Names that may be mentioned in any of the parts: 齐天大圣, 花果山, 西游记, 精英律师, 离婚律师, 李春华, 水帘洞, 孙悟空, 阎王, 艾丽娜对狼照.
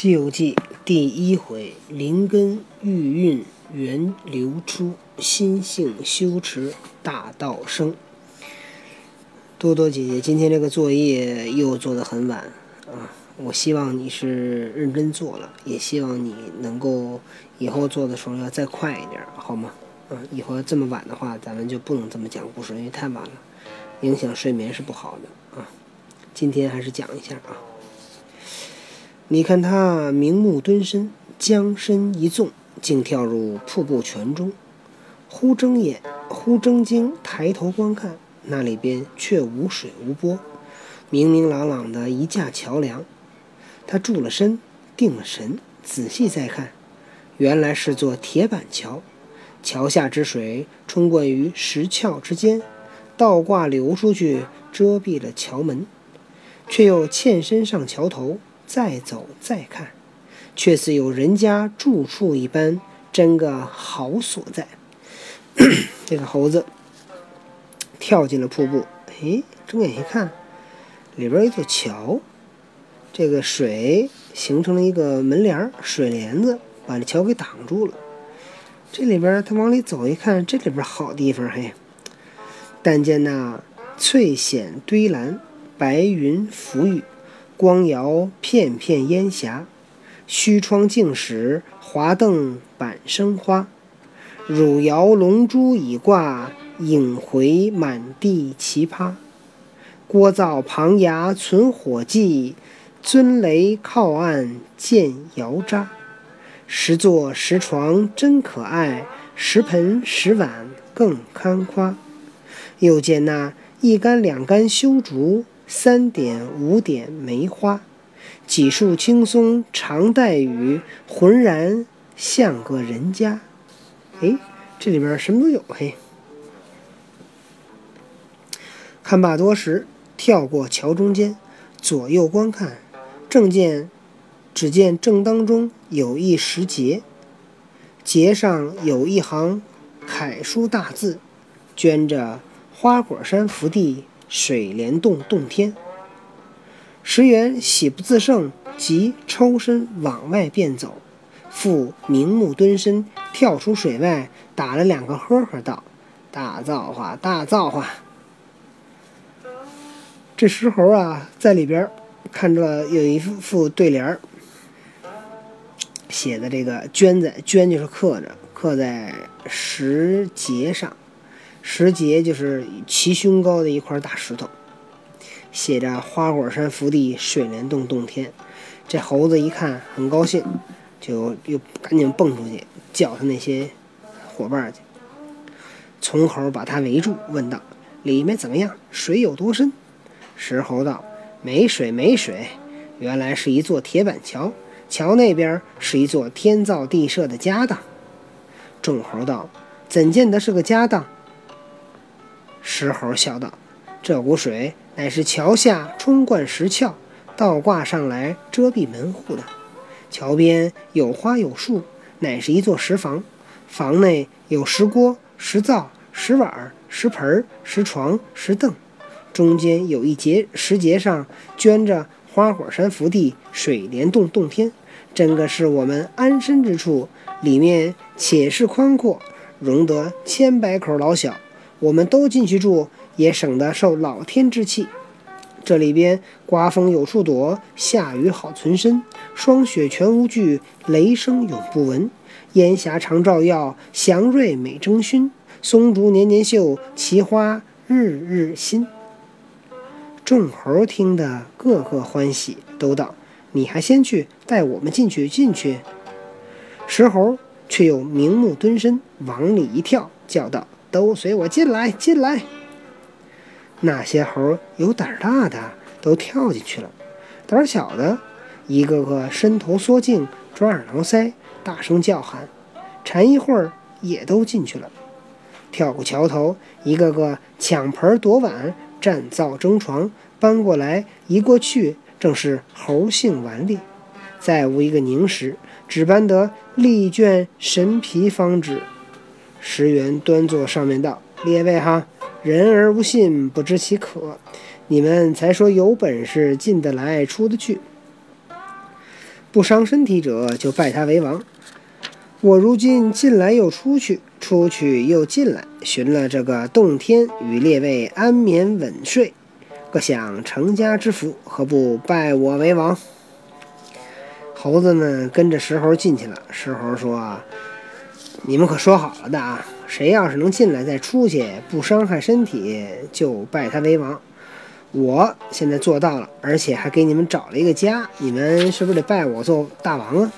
西游记》第一回，灵根玉韵源流出，心性修持大道生。多多姐姐今天这个作业又做得很晚啊，我希望你是认真做了，也希望你能够以后做的时候要再快一点，好吗？以后这么晚的话咱们就不能这么讲故事，因为太晚了，影响睡眠是不好的啊。今天还是讲一下啊。你看他明目蹲身，将身一纵，竟跳入瀑布泉中，忽睁眼，忽睁睛，抬头观看，那里边却无水无波，明明朗朗的一架桥梁。他住了身，定了神，仔细再看，原来是座铁板桥，桥下之水冲灌于石窍之间，倒挂流出去，遮蔽了桥门，却又欠身上桥头，再走再看，却似有人家住处一般，真个好所在。这个猴子跳进了瀑布，睁眼一看，里边一座桥，这个水形成了一个门帘，水帘子把这桥给挡住了。这里边他往里走一看，这里边好地方，但见那翠藓堆蓝，白云浮雨，光摇片片烟霞，虚窗静室，华凳板生花，汝窑龙珠已挂，影回满地奇葩，锅灶旁崖存火迹，尊雷靠岸见窑渣，石座石床真可爱，石盆石碗更堪夸。又见那一杆两杆修竹，三点五点梅花，几树青松常带雨，浑然像个人家。这里边什么都有。看罢多时，跳过桥中间，左右观看，只见正当中有一石碣，碣上有一行楷书大字，镌着花果山福地，水帘洞洞天。石原喜不自胜，即抽身往外便走，复明目蹲身，跳出水外，打了两个呵呵道：“大造化，大造化！”这石猴在里边看着有一副对联，写的这个镌在，镌就是刻在石碣上，石碣就是齐胸高的一块大石头，写着花果山福地，水帘洞洞天。这猴子一看很高兴，就又赶紧蹦出去叫他那些伙伴去，从猴把他围住，问道：“里面怎么样？水有多深？”石猴道：“没水没水，原来是一座铁板桥，桥那边是一座天造地设的家当。”众猴道：“怎见得是个家当？”石猴笑道：“这股水乃是桥下冲灌石窍，倒挂上来遮蔽门户的。桥边有花有树，乃是一座石房，房内有石锅、石灶、石碗、石盆、石床、石凳，中间有一节石碣，上镌着花果山福地，水帘洞洞天，真个是我们安身之处。里面且是宽阔，容得千百口老小，我们都进去住，也省得受老天之气。这里边刮风有处躲，下雨好存身，霜雪全无惧，雷声永不闻，烟霞常照耀，祥瑞每争勋，松竹年年秀，奇花日日新。”众猴听得个个欢喜，都道：“你还先去，带我们进去进去。”石猴却又明目蹲身，往里一跳，叫道：“都随我进来进来！”那些猴有胆大的都跳进去了，胆小的一个个伸头缩颈，抓耳挠腮，大声叫喊，缠一会儿也都进去了。跳过桥头，一个个抢盆夺碗，占灶争床，搬过来移过去，正是猴性顽劣，再无一个宁时，只搬得力倦神疲方止。石原端坐上面道：“列位哈，人而无信，不知其可。你们才说有本事，进得来出得去，不伤身体者就拜他为王。我如今进来又出去，出去又进来，寻了这个洞天与列位安眠稳睡，各享成家之福，何不拜我为王？猴子呢跟着石猴进去了。石猴说，你们可说好了的啊，谁要是能进来再出去不伤害身体，就拜他为王。我现在做到了，而且还给你们找了一个家，你们是不是得拜我做大王啊？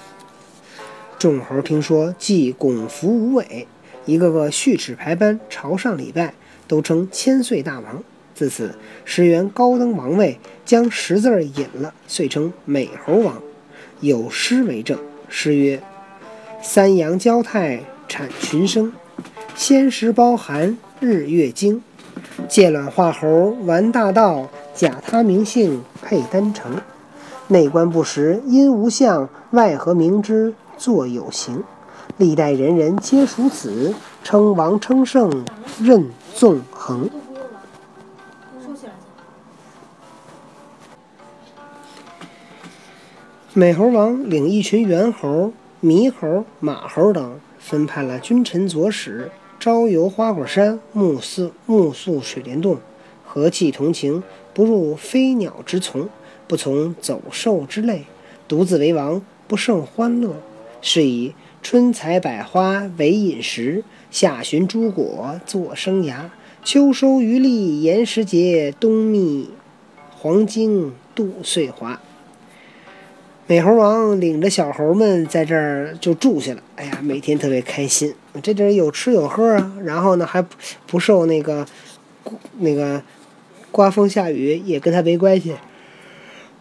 众猴听说，既拱伏无尾，一个个蓄齿排班朝上礼拜，都称千岁大王。自此石原高登王位，将十字儿引了，遂称美猴王。有诗为证，诗曰：三阳交泰产群生，仙石包含日月精，借卵化猴玩大道，假他名姓配丹城，内观不实因无相，外合明知作有形，历代人人皆属此，称王称圣任纵横。美猴王领一群猿猴、猕猴、马猴等，分派了君臣佐使，朝游花果山、目宿水帘洞，和气同情，不入飞鸟之丛，不从走兽之类，独自为王，不胜欢乐。是以春采百花为饮食，夏寻诸果作生涯，秋收渔利言时节，冬觅黄金度岁华。美猴王领着小猴们在这儿就住下了，哎呀，每天特别开心，这这有吃有喝啊，然后呢还不受那个刮风下雨也跟他没关系，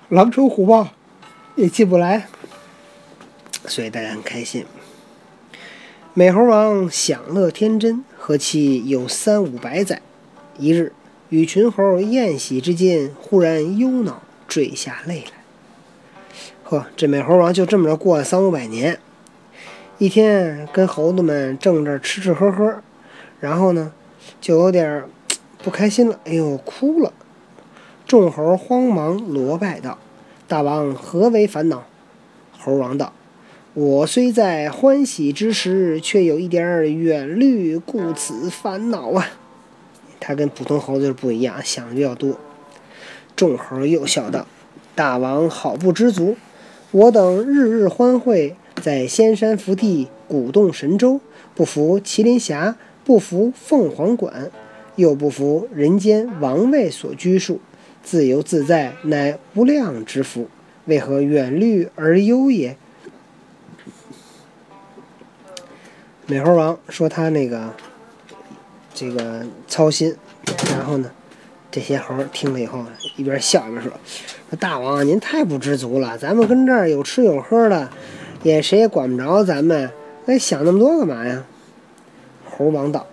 狼虫虎豹也进不来，所以大家很开心。美猴王享乐天真，和其有三五百载。一日与群猴宴席之间，忽然忧恼，坠下泪来。呵，这美猴王就这么着过了三五百年。一天跟猴子们正着吃喝喝，然后呢就有点不开心了，哎呦，哭了。众猴慌忙罗拜道：大王何为烦恼？猴王道：我虽在欢喜之时，却有一点远虑，故此烦恼啊。他跟普通猴子不一样，想的比较多。众猴又笑道：大王好不知足，我等日日欢会，在仙山福地，鼓动神州，不服麒麟峡，不服凤凰馆，又不服人间王位所拘束，自由自在，乃无量之福，为何远虑而忧也？美猴王说他这个操心，然后呢这些猴听了以后一边笑一边说大王您太不知足了，咱们跟这儿有吃有喝的，也谁也管不着咱们，那想那么多干嘛呀？猴王道：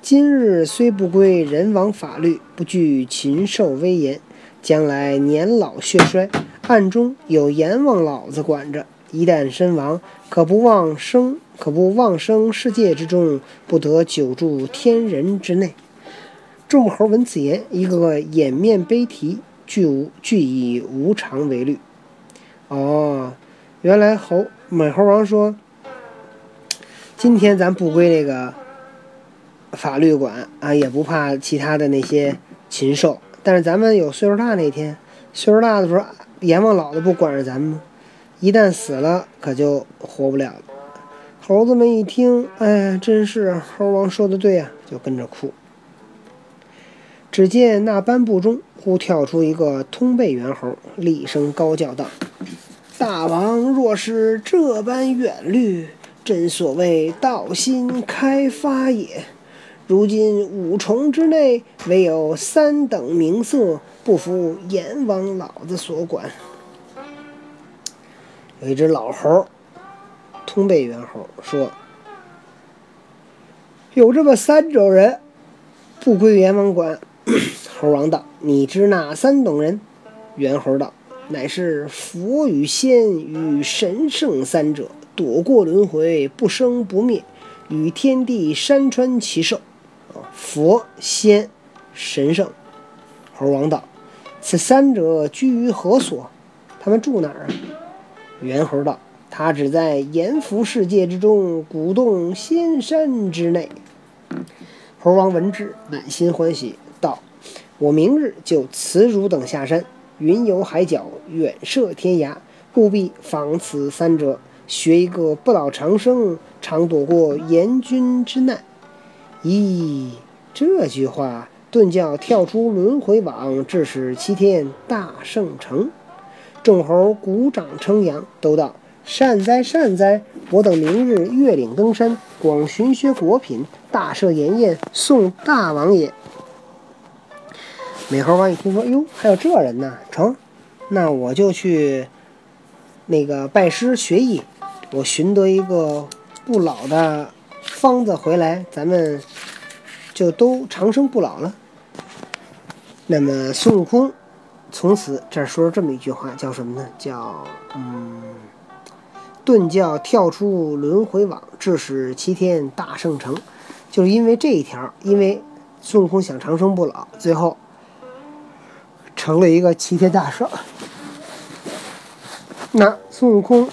今日虽不归人王法律，不惧禽兽威严，将来年老血衰，暗中有阎王老子管着，一旦身亡，可不妄生世界之中，不得久住天人之内。众猴闻此言，一个个掩面悲啼，俱以无常为虑。哦，原来美猴王说，今天咱不归那个法律管啊，也不怕其他的那些禽兽，但是咱们有岁数大那天，岁数大的时候，阎王老子不管着咱们吗？一旦死了，可就活不了了。猴子们一听，哎，真是啊，猴王说的对啊，就跟着哭。只见那颁布中，忽跳出一个通背猿猴，厉声高叫道：大王若是这般远虑，真所谓道心开发也。如今五重之内，唯有三等名色，不服阎王老子所管。有一只老猴，通背猿猴说：有这么三种人，不归阎王管。猴王道：你知那三等人？猿猴道：乃是佛与仙与神圣三者，躲过轮回，不生不灭，与天地山川齐寿。佛、仙、神圣。猴王道：此三者居于何所？他们住哪儿啊？猿猴道：“他只在阎浮世界之中鼓动仙山之内。”猴王闻之，满心欢喜，道：“我明日就辞汝等下山，云游海角，远涉天涯，务必防此三者，学一个不老长生，常躲过阎君之难。”咦，这句话顿教跳出轮回网，致使7天大圣成。众猴鼓掌称扬，都道：“善哉善哉！我等明日越岭登山，广寻学果品，大设筵宴，送大王也。”美猴王一听说：“哟，还有这人呢！成，那我就去拜师学艺，我寻得一个不老的方子回来，咱们就都长生不老了。”那么孙悟空从此这说这么一句话，叫什么呢？叫顿教跳出轮回网，致使7天大圣成。就是因为这一条，因为孙悟空想长生不老，最后成了一个7天大圣。那孙悟空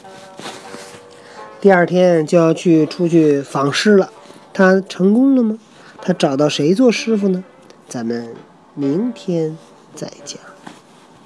第2天就要出去访师了，他成功了吗？他找到谁做师傅呢？咱们明天再讲。